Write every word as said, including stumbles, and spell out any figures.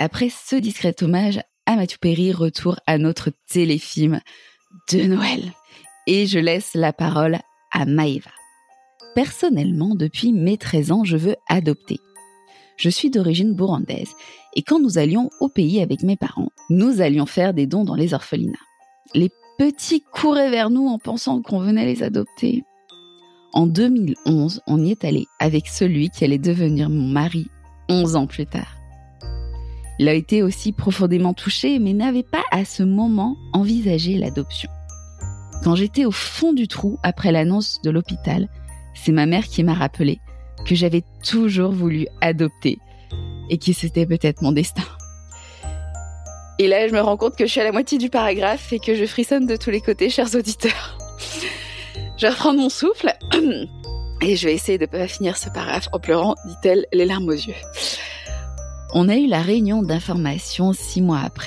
Après ce discret hommage à Mathieu Perry, retour à notre téléfilm de Noël. Et je laisse la parole à Maëva. Personnellement, depuis mes treize ans, je veux adopter. Je suis d'origine burundaise et quand nous allions au pays avec mes parents, nous allions faire des dons dans les orphelinats. Les petits couraient vers nous en pensant qu'on venait les adopter. En deux mille onze, on y est allé avec celui qui allait devenir mon mari onze ans plus tard. Il a été aussi profondément touché, mais n'avait pas à ce moment envisagé l'adoption. Quand j'étais au fond du trou après l'annonce de l'hôpital, c'est ma mère qui m'a rappelé que j'avais toujours voulu adopter et que c'était peut-être mon destin. Et là, je me rends compte que je suis à la moitié du paragraphe et que je frissonne de tous les côtés, chers auditeurs. Je vais reprendre mon souffle et je vais essayer de ne pas finir ce paragraphe en pleurant, dit-elle, les larmes aux yeux. On a eu la réunion d'information six mois après.